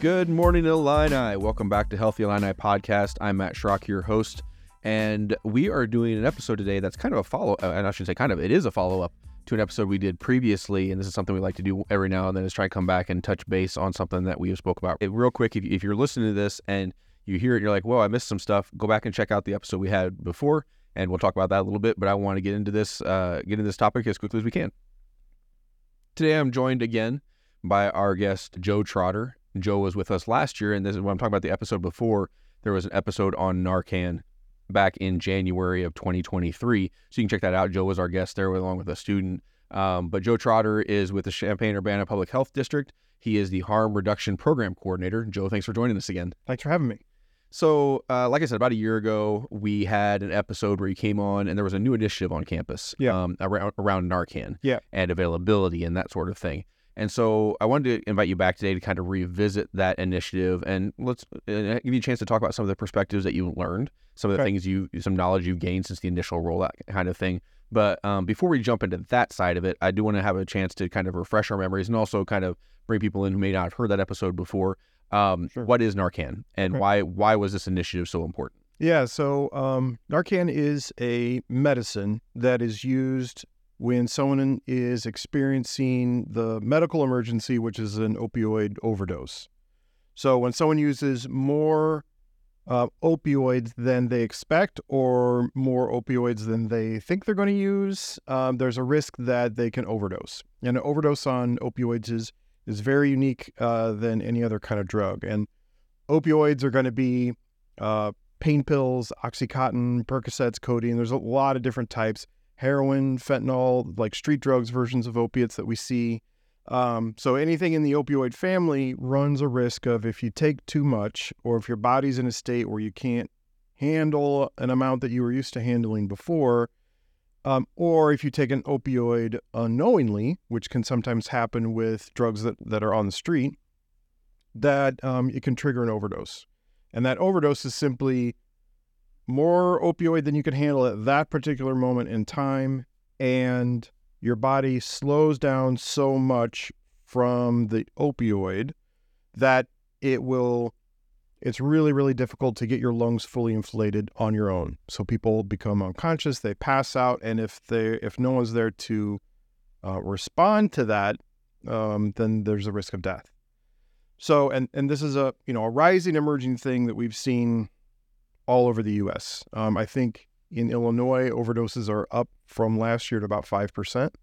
Good morning, Illini. Welcome back to Healthy Illini Podcast. I'm Matt Schrock, your host, and we are doing an episode today that's kind of a follow-up, and I should say kind of, it is a follow-up to an episode we did previously, and this is something we like to do every now and then is try to come back and touch base on something that we have spoke about. Real quick, if you're listening to this and you hear it, you're like, whoa, I missed some stuff, go back and check out the episode we had before, and we'll talk about that a little bit, but I want to get into this topic as quickly as we can. Today, I'm joined again by our guest, Joe Trotter. Joe was with us last year, and this is what I'm talking about the episode before. There was an episode on Narcan back in January of 2023, so you can check that out. Joe was our guest there along with a student, but Joe Trotter is with the Champaign-Urbana Public Health District. He is the Harm Reduction Program Coordinator. Joe, thanks for joining us again. Thanks for having me. So, like I said, about a year ago, we had an episode where you came on, and there was a new initiative on campus around Narcan and availability and that sort of thing. And so I wanted to invite you back today to kind of revisit that initiative, and let's give you a chance to talk about some of the perspectives that you learned, some of the things some knowledge you've gained since the initial rollout kind of thing. But before we jump into that side of it, I do want to have a chance to kind of refresh our memories and also kind of bring people in who may not have heard that episode before. What is Narcan, and why was this initiative so important? Yeah, so Narcan is a medicine that is used when someone is experiencing the medical emergency, which is an opioid overdose. So when someone uses more opioids than they expect or more opioids than they think they're going to use, there's a risk that they can overdose. And an overdose on opioids is very unique than any other kind of drug. And opioids are going to be pain pills, Oxycontin, Percocets, codeine. There's a lot of different types. Heroin, fentanyl, like street drugs versions of opiates that we see. So anything in the opioid family runs a risk of, if you take too much or if your body's in a state where you can't handle an amount that you were used to handling before, or if you take an opioid unknowingly, which can sometimes happen with drugs that are on the street, that it can trigger an overdose. And that overdose is simply more opioid than you can handle at that particular moment in time, and your body slows down so much from the opioid that it's really, really difficult to get your lungs fully inflated on your own. So people become unconscious, they pass out, and if no one's there to respond to that, then there's a risk of death. So, and this is a rising, emerging thing that we've seen all over the U.S. I think in Illinois, overdoses are up from last year to about 5%,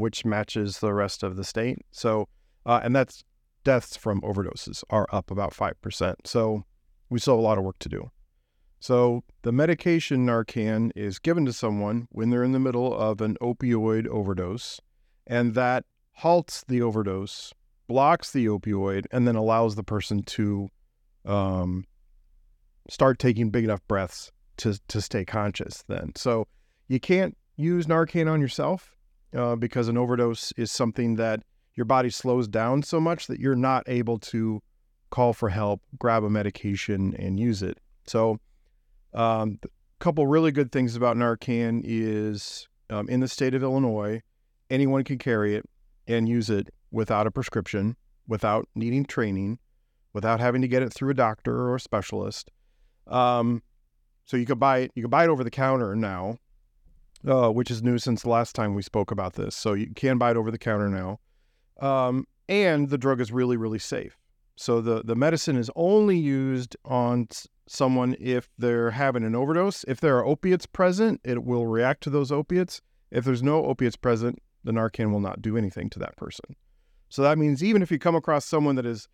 which matches the rest of the state. So, and that's deaths from overdoses are up about 5%. So we still have a lot of work to do. So the medication Narcan is given to someone when they're in the middle of an opioid overdose, and that halts the overdose, blocks the opioid, and then allows the person to start taking big enough breaths to stay conscious then. So you can't use Narcan on yourself because an overdose is something that your body slows down so much that you're not able to call for help, grab a medication, and use it. So a couple really good things about Narcan is in the state of Illinois, anyone can carry it and use it without a prescription, without needing training, without having to get it through a doctor or a specialist. So you could buy it. You can buy it over the counter now, which is new since the last time we spoke about this. So you can buy it over the counter now, and the drug is really, really safe. So the medicine is only used on someone if they're having an overdose. If there are opiates present, it will react to those opiates. If there's no opiates present, the Narcan will not do anything to that person. So that means even if you come across someone that is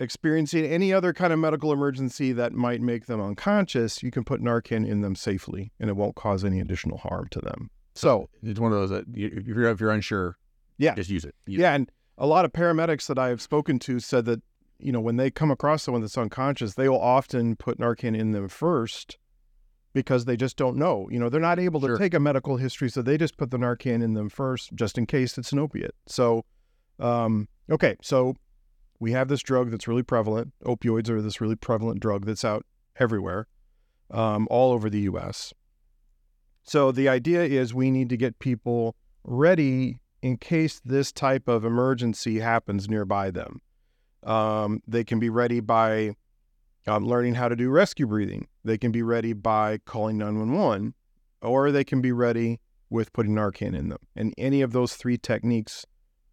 experiencing any other kind of medical emergency that might make them unconscious, you can put Narcan in them safely, and it won't cause any additional harm to them. So it's one of those that if you're unsure, just use it. And a lot of paramedics that I have spoken to said that, you know, when they come across someone that's unconscious, they will often put Narcan in them first because they just don't know. You know, they're not able to take a medical history, so they just put the Narcan in them first just in case it's an opiate. So, so we have this drug that's really prevalent. Opioids are this really prevalent drug that's out everywhere, all over the U.S. So the idea is we need to get people ready in case this type of emergency happens nearby them. They can be ready by learning how to do rescue breathing. They can be ready by calling 911, or they can be ready with putting Narcan in them. And any of those three techniques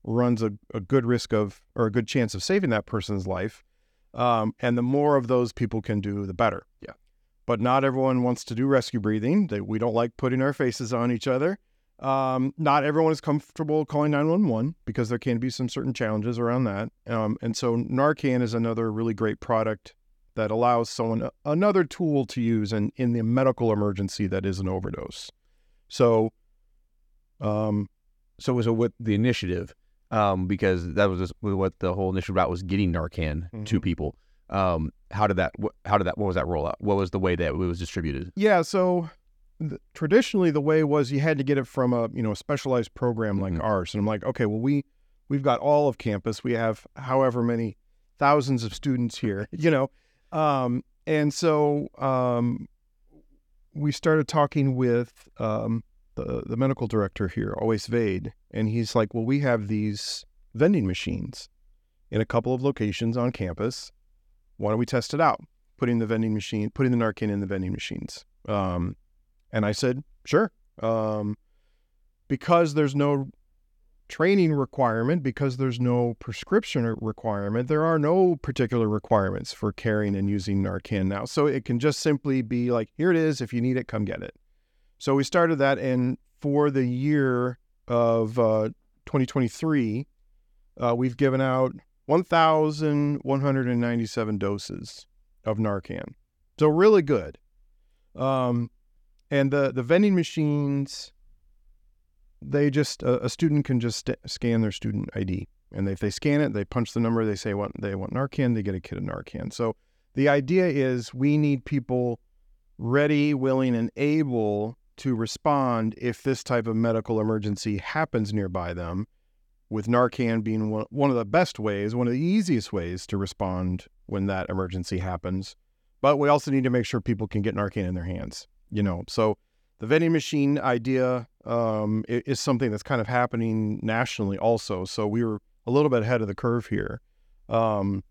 runs a good risk of, or a good chance of, saving that person's life. And the more of those people can do, the better. Yeah. But not everyone wants to do rescue breathing. We don't like putting our faces on each other. Not everyone is comfortable calling 911 because there can be some certain challenges around that. And so Narcan is another really great product that allows someone another tool to use in the medical emergency that is an overdose. So with the initiative, because that was what the whole initiative route was, getting Narcan to people. What was that rollout? What was the way that it was distributed? Yeah. So traditionally the way was you had to get it from a specialized program like ours. And I'm like, okay, well, we've got all of campus. We have however many thousands of students here, And so we started talking with, the medical director here, Oase Vade. And he's like, well, we have these vending machines in a couple of locations on campus. Why don't we test it out? Putting the Narcan in the vending machines. And I said, sure. Because there's no training requirement, because there's no prescription requirement, there are no particular requirements for carrying and using Narcan now. So it can just simply be like, here it is. If you need it, come get it. So we started that. And for the year of 2023, we've given out 1,197 doses of Narcan. So really good. And the vending machines, they just, a student can just scan their student ID. And if they scan it, they punch the number, they say they want Narcan, they get a kit of Narcan. So the idea is we need people ready, willing, and able to respond if this type of medical emergency happens nearby them, with Narcan being one of the best ways, one of the easiest ways to respond when that emergency happens. But we also need to make sure people can get Narcan in their hands, So the vending machine idea is something that's kind of happening nationally also. So we were a little bit ahead of the curve here. And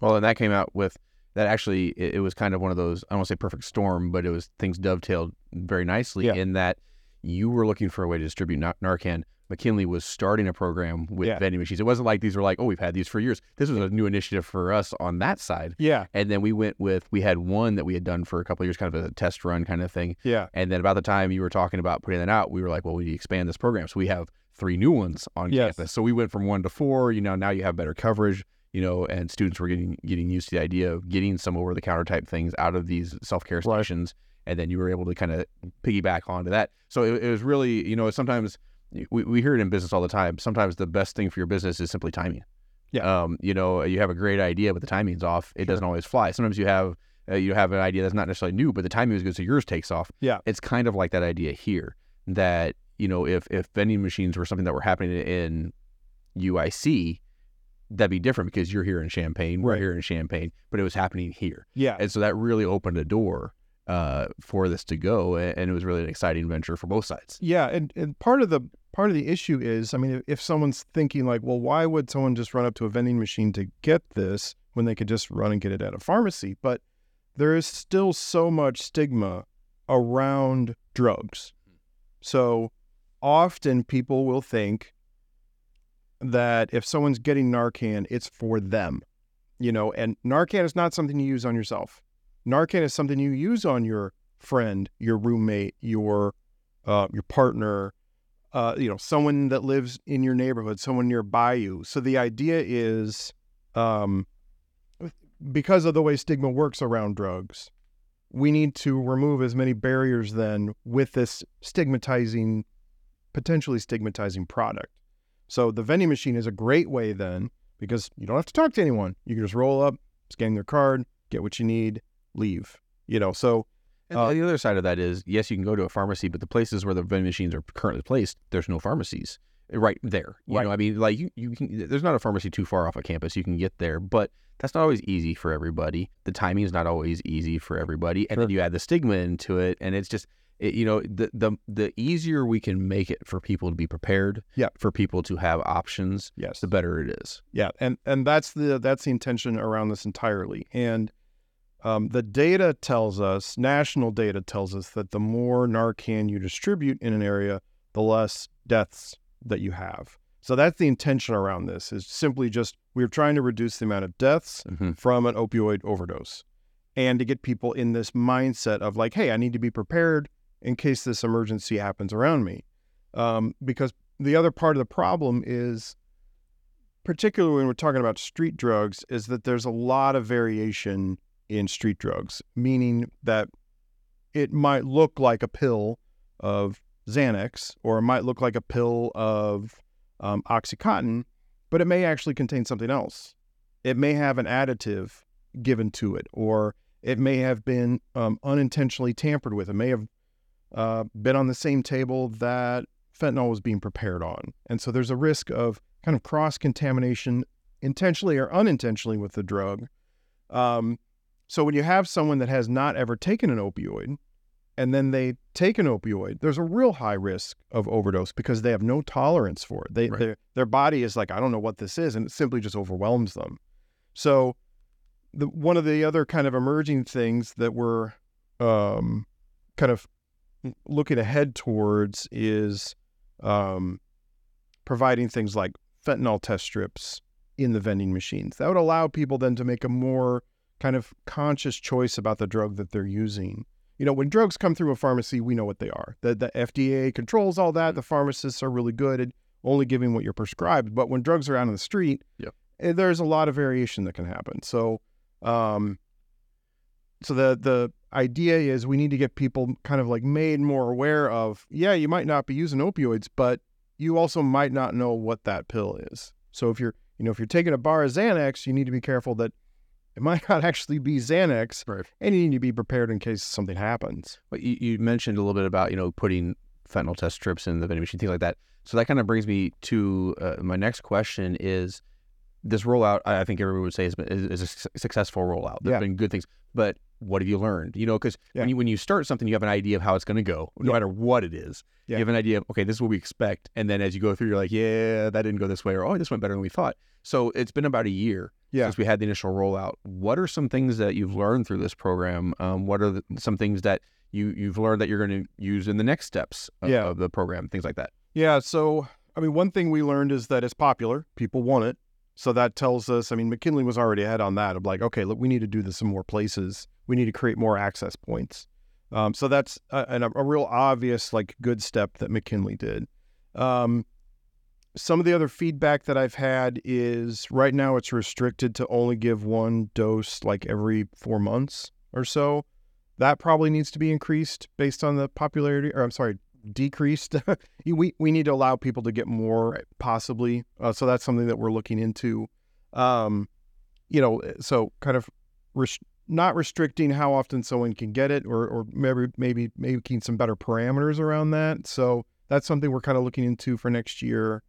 that came out with, that actually, it was kind of one of those, I don't want to say perfect storm, but it was, things dovetailed very nicely in that you were looking for a way to distribute Narcan. McKinley was starting a program with vending machines. It wasn't like these were like, oh, we've had these for years. This was a new initiative for us on that side. Yeah. And then we went with, we had one that we had done for a couple of years, kind of a test run kind of thing. Yeah. And then about the time you were talking about putting that out, we were like, well, we expand this program. So we have 3 new ones on campus. So we went from 1 to 4, now you have better coverage, and students were getting used to the idea of getting some over the counter type things out of these self-care stations. And then you were able to kind of piggyback onto that. So it was really, sometimes, we hear it in business all the time. Sometimes the best thing for your business is simply timing. Yeah. You have a great idea, but the timing's off. It doesn't always fly. Sometimes you have an idea that's not necessarily new, but the timing is good, so yours takes off. Yeah. It's kind of like that idea here that, if vending machines were something that were happening in UIC, that'd be different because you're here in Champaign, we're here in Champaign, but it was happening here. Yeah. And so that really opened a door for this to go, and it was really an exciting venture for both sides. Yeah, and part of the issue is, if someone's thinking like, well, why would someone just run up to a vending machine to get this when they could just run and get it at a pharmacy? But there is still so much stigma around drugs. So often people will think that if someone's getting Narcan, it's for them, and Narcan is not something you use on yourself. Narcan is something you use on your friend, your roommate, your partner, someone that lives in your neighborhood, someone nearby you. So the idea is, because of the way stigma works around drugs, we need to remove as many barriers then with this potentially stigmatizing product. So the vending machine is a great way then, because you don't have to talk to anyone. You can just roll up, scan their card, get what you need, leave, so. And the other side of that is, yes, you can go to a pharmacy, but the places where the vending machines are currently placed, there's no pharmacies right there. You can, there's not a pharmacy too far off a campus. You can get there, but that's not always easy for everybody. The timing is not always easy for everybody. And then you add the stigma into it, and it's just, the easier we can make it for people to be prepared, for people to have options, the better it is. Yeah, and that's the intention around this entirely. And the data tells us, national data tells us, that the more Narcan you distribute in an area, the less deaths that you have. So that's the intention around this, is simply just we're trying to reduce the amount of deaths from an opioid overdose, and to get people in this mindset of like, hey, I need to be prepared in case this emergency happens around me. Because the other part of the problem is, particularly when we're talking about street drugs, is that there's a lot of variation in street drugs, meaning that it might look like a pill of Xanax, or it might look like a pill of Oxycontin, but it may actually contain something else. It may have an additive given to it, or it may have been unintentionally tampered with. It may have been on the same table that fentanyl was being prepared on. And so there's a risk of kind of cross-contamination, intentionally or unintentionally, with the drug. So when you have someone that has not ever taken an opioid, and then they take an opioid, there's a real high risk of overdose because they have no tolerance for it. Their body is like, I don't know what this is, and it simply just overwhelms them. So one of the other kind of emerging things that we're kind of looking ahead towards is providing things like fentanyl test strips in the vending machines. That would allow people then to make a more kind of conscious choice about the drug that they're using. You know, when drugs come through a pharmacy, we know what they are. The FDA controls all that. The pharmacists are really good at only giving what you're prescribed. But when drugs are out on the street, there's a lot of variation that can happen. So so the idea is we need to get people kind of like made more aware of, you might not be using opioids, but you also might not know what that pill is. So if you're taking a bar of Xanax, you need to be careful that it might not actually be Xanax, and you need to be prepared in case something happens. But you mentioned a little bit about, putting fentanyl test strips in the vending machine, things like that. So that kind of brings me to my next question is, this rollout, I think everyone would say, is a successful rollout. There have been good things, but what have you learned? Because when you start something, you have an idea of how it's going to go, no matter what it is. You have an idea of, okay, this is what we expect. And then as you go through, you're like, that didn't go this way, or, oh, this went better than we thought. So it's been about a year since we had the initial rollout. What are some things that you've learned through this program? What are some things that you've learned that you're going to use in the next steps of the program, things like that? Yeah, so, one thing we learned is that it's popular. People want it. So that tells us, McKinley was already ahead on that, of like, okay, look, we need to do this in more places. We need to create more access points. So that's a real obvious, good step that McKinley did. Some of the other feedback that I've had is right now it's restricted to only give one dose, every 4 months or so. That probably needs to be increased based on the popularity, or I'm sorry, decreased. We need to allow people to get more, possibly. So that's something that we're looking into. So kind of not restricting how often someone can get it, or maybe making some better parameters around that. So that's something we're kind of looking into for next year.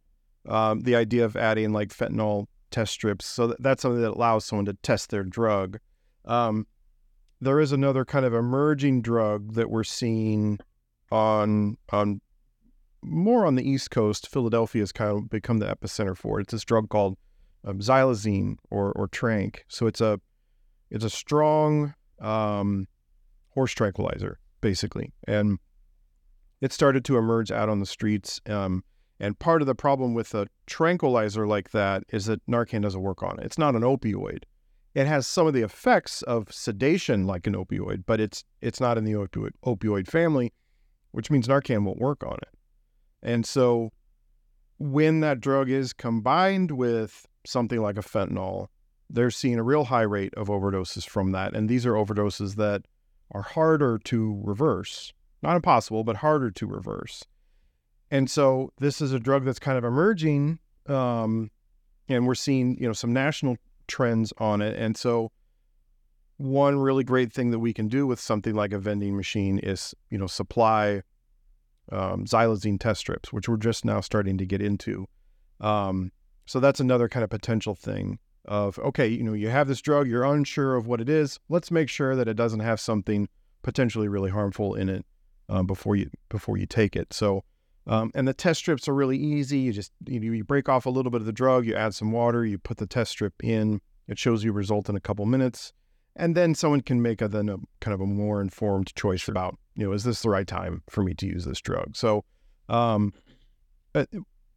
The idea of adding fentanyl test strips. So that's something that allows someone to test their drug. There is another kind of emerging drug that we're seeing on more on the East Coast. Philadelphia has kind of become the epicenter for it. It's this drug called Xylazine or Trank. So it's a strong horse tranquilizer, basically, and it started to emerge out on the streets. And part of the problem with a tranquilizer like that is that Narcan doesn't work on it. It's not an opioid. It has some of the effects of sedation like an opioid, but it's not in the opioid family, which means Narcan won't work on it. And so when that drug is combined with something like a fentanyl, they're seeing a real high rate of overdoses from that. And these are overdoses that are harder to reverse. Not impossible, but harder to reverse. And so this is a drug that's kind of emerging, and we're seeing, some national trends on it. And so one really great thing that we can do with something like a vending machine is, supply Xylazine test strips, which we're just now starting to get into. So that's another kind of potential thing of, okay, you have this drug, you're unsure of what it is. Let's make sure that it doesn't have something potentially really harmful in it before you take it. So, and the test strips are really easy. You just, you break off a little bit of the drug, you add some water, you put the test strip in, it shows you a result in a couple minutes. And then someone can make a kind of a more informed choice about, is this the right time for me to use this drug? So, but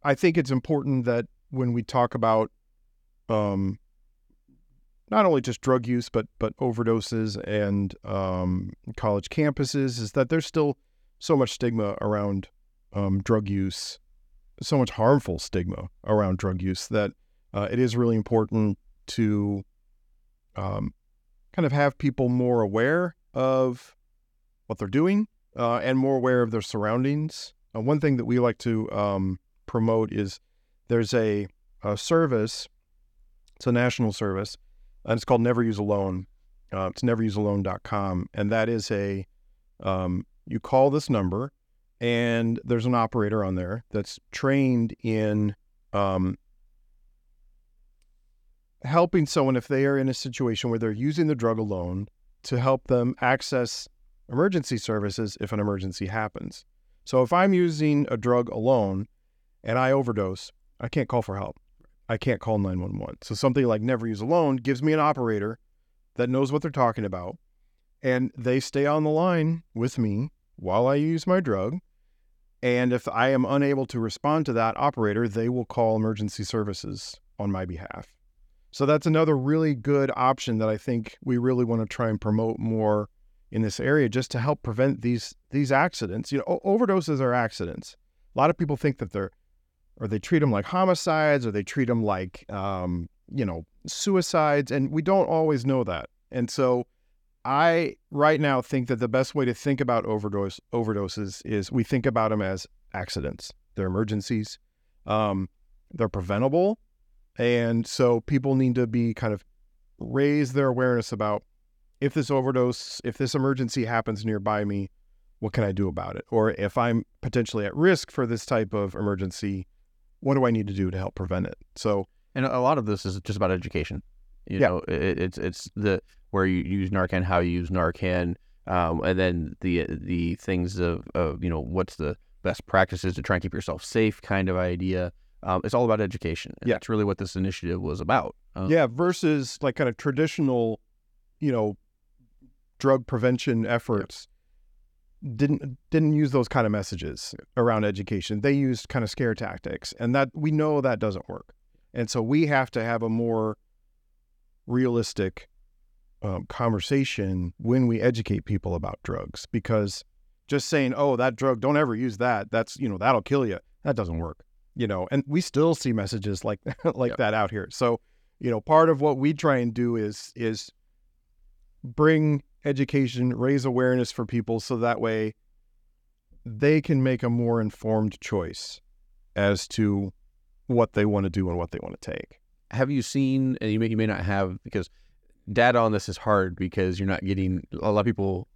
I think it's important that when we talk about, not only just drug use, but overdoses and college campuses, is that there's still so much stigma around drug use, so much harmful stigma around drug use, that it is really important to kind of have people more aware of what they're doing and more aware of their surroundings. One thing that we like to promote is there's a service, it's a national service, and it's called Never Use Alone. It's NeverUseAlone.com. And that is you call this number and there's an operator on there that's trained in helping someone if they are in a situation where they're using the drug alone, to help them access emergency services if an emergency happens. So if I'm using a drug alone and I overdose, I can't call for help. I can't call 911. So something like Never Use Alone gives me an operator that knows what they're talking about, and they stay on the line with me while I use my drug. And if I am unable to respond to that operator, they will call emergency services on my behalf. So that's another really good option that I think we really want to try and promote more in this area, just to help prevent these accidents. Overdoses are accidents. A lot of people think that they treat them like homicides, or they treat them like, suicides. And we don't always know that. And so I right now think that the best way to think about overdoses is we think about them as accidents. They're emergencies. They're preventable. And so people need to be kind of raise their awareness about, if this overdose, if this emergency happens nearby me, what can I do about it? Or if I'm potentially at risk for this type of emergency, what do I need to do to help prevent it? So, and a lot of this is just about education. It's the where you use Narcan, how you use Narcan, and then the things of what's the best practices to try and keep yourself safe, kind of idea. It's all about education. And that's really what this initiative was about. Versus like kind of traditional, drug prevention efforts. Didn't use those kind of messages around education. They used kind of scare tactics, and that we know that doesn't work. And so we have to have a more realistic conversation when we educate people about drugs, because just saying, "Oh, that drug, don't ever use that. That's, that'll kill you." That doesn't work, And we still see messages like that out here. So, part of what we try and do is bring education, raise awareness for people, so that way they can make a more informed choice as to what they want to do and what they want to take. Have you seen, and you may not have, because data on this is hard, because you're not getting, a lot of people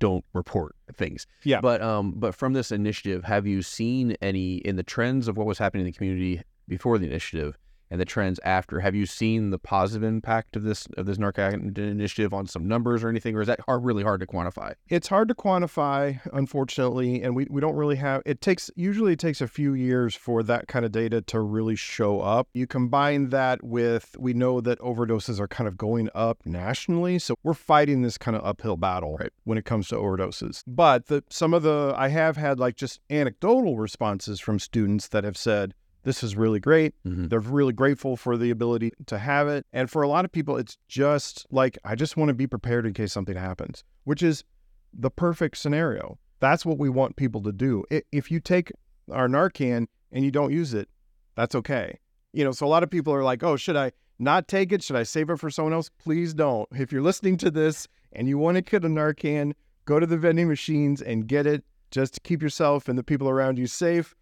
don't report things. Yeah. But from this initiative, have you seen any in the trends of what was happening in the community before the initiative and the trends after? Have you seen the positive impact of this Narcan initiative on some numbers or anything, or is that really hard to quantify? It's hard to quantify, unfortunately, and we don't really have, it takes a few years for that kind of data to really show up. You combine that with, we know that overdoses are kind of going up nationally, so we're fighting this kind of uphill battle when it comes to overdoses. But I have had like just anecdotal responses from students that have said, "This is really great." Mm-hmm. They're really grateful for the ability to have it. And for a lot of people, it's just like, I just want to be prepared in case something happens, which is the perfect scenario. That's what we want people to do. If you take our Narcan and you don't use it, that's okay. So a lot of people are like, "Oh, should I not take it? Should I save it for someone else?" Please don't. If you're listening to this and you want to get a Narcan, go to the vending machines and get it, just to keep yourself and the people around you safe.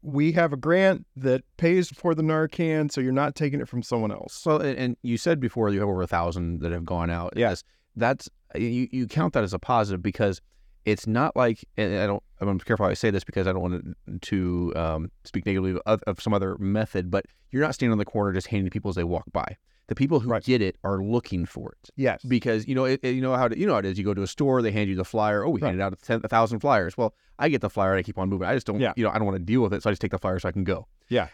We have a grant that pays for the Narcan, so you're not taking it from someone else. Well, and you said before you have over 1,000 that have gone out. Yes, that's you count that as a positive, because it's not like, and I don't I'm going to be careful how I say this because I don't want to speak negatively of some other method, but you're not standing on the corner just handing to people as they walk by. The people who get it are looking for it. Yes. Because, you know how it is. You go to a store, they hand you the flyer. Oh, we handed out 1,000 flyers. Well, I get the flyer and I keep on moving. I just don't, I don't want to deal with it. So I just take the flyer so I can go. Yeah.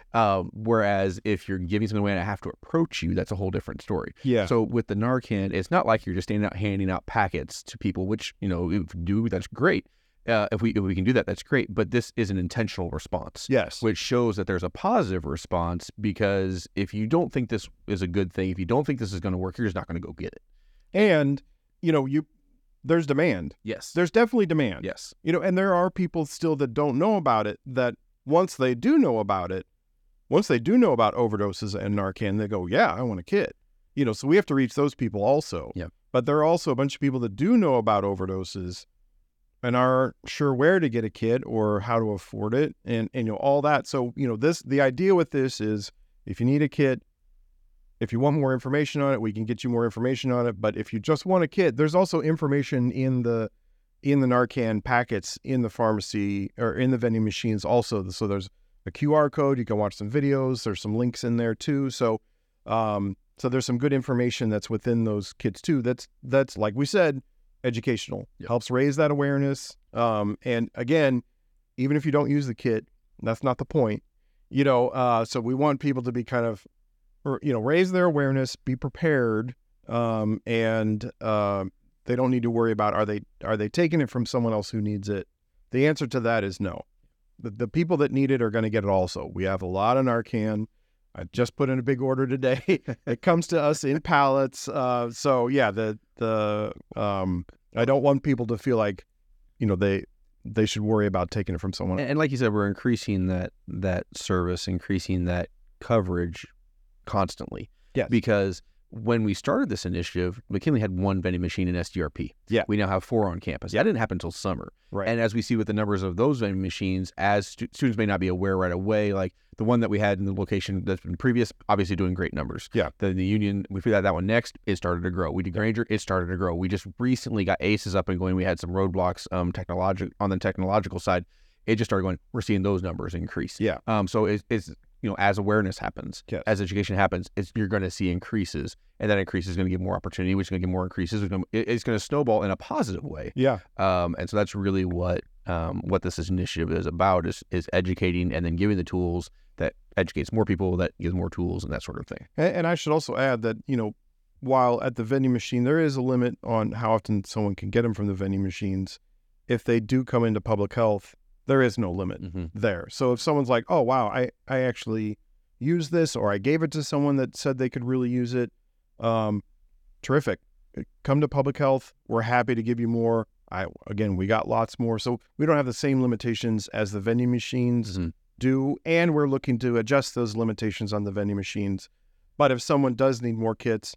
Whereas if you're giving something away and I have to approach you, that's a whole different story. Yeah. So with the Narcan, it's not like you're just standing out handing out packets to people, which, if you do, that's great. If we can do that, that's great. But this is an intentional response. Yes. Which shows that there's a positive response, because if you don't think this is a good thing, if you don't think this is going to work, you're just not going to go get it. And, there's demand. Yes. There's definitely demand. Yes. And there are people still that don't know about it, that once they do know about it, once they do know about overdoses and Narcan, they go, yeah, I want a kid. So we have to reach those people also. Yeah. But there are also a bunch of people that do know about overdoses and aren't sure where to get a kit or how to afford it and all that. So, the idea with this is if you need a kit, if you want more information on it, we can get you more information on it. But if you just want a kit, there's also information in the Narcan packets in the pharmacy or in the vending machines also. So there's a QR code. You can watch some videos. There's some links in there too. So, so there's some good information that's within those kits too. That's like we said, educational. Yep. Helps raise that awareness. And again, even if you don't use the kit, that's not the point. So we want people to be kind of, raise their awareness, be prepared, and they don't need to worry about are they taking it from someone else who needs it. The answer to that is no. The people that need it are going to get it also. We have a lot of Narcan. I just put in a big order today. It comes to us in pallets. I don't want people to feel like, they should worry about taking it from someone. And like you said, we're increasing that service, increasing that coverage constantly. Yes. Because when we started this initiative, McKinley had one vending machine in SDRP. Yeah. We now have 4 on campus. Yeah. That didn't happen until summer. Right. And as we see with the numbers of those vending machines, as students may not be aware right away, like the one that we had in the location that's been previous, obviously doing great numbers. Yeah. Then the Union, we figured out that one next, it started to grow. We did Granger, it started to grow. We just recently got ACES up and going. We had some roadblocks on the technological side. It just started going, we're seeing those numbers increase. Yeah. So it's as awareness happens, yes, as education happens, you're going to see increases, and that increase is going to give more opportunity, which is going to give more increases. It's going to snowball in a positive way. Yeah. And so that's really what this initiative is about, is educating and then giving the tools that educates more people, that gives more tools and that sort of thing. And I should also add that, while at the vending machine, there is a limit on how often someone can get them from the vending machines. If they do come into public health, there is no limit there. So if someone's like, oh, wow, I actually use this, or I gave it to someone that said they could really use it, terrific. Come to public health. We're happy to give you more. We got lots more. So we don't have the same limitations as the vending machines do, and we're looking to adjust those limitations on the vending machines. But if someone does need more kits,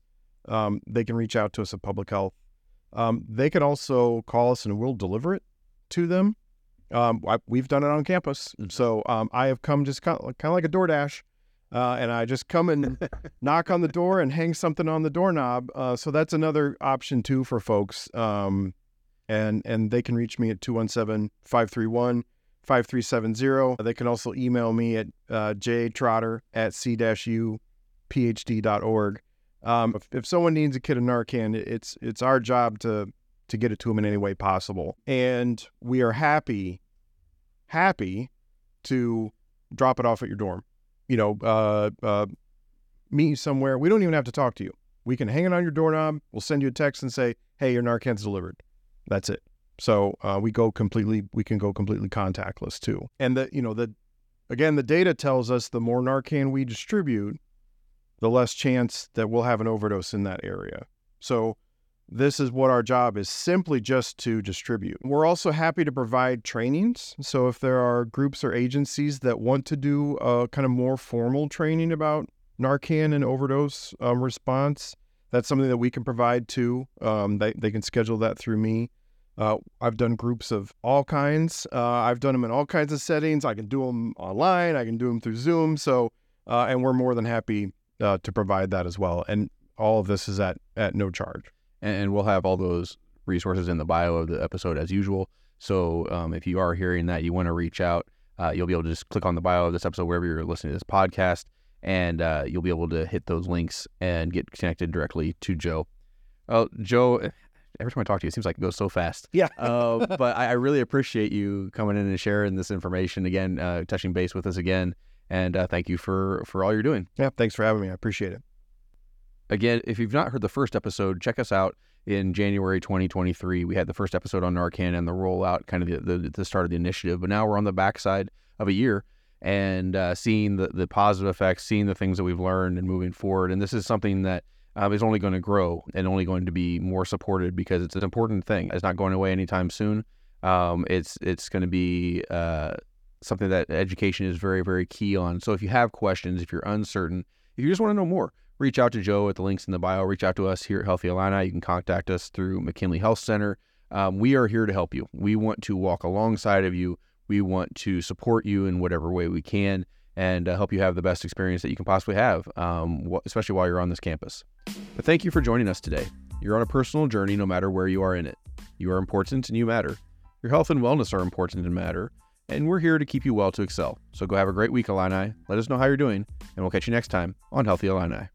they can reach out to us at public health. They can also call us, and we'll deliver it to them. We've done it on campus. So I have come just kind of like a DoorDash, and I just come and knock on the door and hang something on the doorknob. So that's another option too for folks. And they can reach me at 217-531-5370. They can also email me at jtrotter@c-uphd.org. If someone needs a kit of Narcan, it's our job to get it to them in any way possible. And we are happy to drop it off at your dorm, meet you somewhere. We don't even have to talk to you. We can hang it on your doorknob. We'll send you a text and say, hey, your Narcan's delivered. That's it. So we can go completely contactless too. And the data tells us the more Narcan we distribute, the less chance that we'll have an overdose in that area. So this is what our job is, simply just to distribute. We're also happy to provide trainings. So if there are groups or agencies that want to do a kind of more formal training about Narcan and overdose response, that's something that we can provide too. They can schedule that through me. I've done groups of all kinds. I've done them in all kinds of settings. I can do them online. I can do them through Zoom. So, and we're more than happy to provide that as well. And all of this is at no charge. And we'll have all those resources in the bio of the episode as usual. So if you are hearing that, you want to reach out, you'll be able to just click on the bio of this episode wherever you're listening to this podcast, and you'll be able to hit those links and get connected directly to Joe. Joe, every time I talk to you, it seems like it goes so fast. Yeah. But I really appreciate you coming in and sharing this information again, touching base with us again. And thank you for all you're doing. Yeah, thanks for having me. I appreciate it. Again, if you've not heard the first episode, check us out. In January 2023, we had the first episode on Narcan and the rollout, kind of the start of the initiative. But now we're on the backside of a year and seeing the positive effects, seeing the things that we've learned and moving forward. And this is something that is only going to grow and only going to be more supported because it's an important thing. It's not going away anytime soon. It's going to be something that education is very, very key on. So if you have questions, if you're uncertain, if you just want to know more, reach out to Joe at the links in the bio. Reach out to us here at Healthy Illini. You can contact us through McKinley Health Center. We are here to help you. We want to walk alongside of you. We want to support you in whatever way we can and help you have the best experience that you can possibly have, especially while you're on this campus. But thank you for joining us today. You're on a personal journey no matter where you are in it. You are important and you matter. Your health and wellness are important and matter. And we're here to keep you well to excel. So go have a great week, Illini. Let us know how you're doing, and we'll catch you next time on Healthy Illini.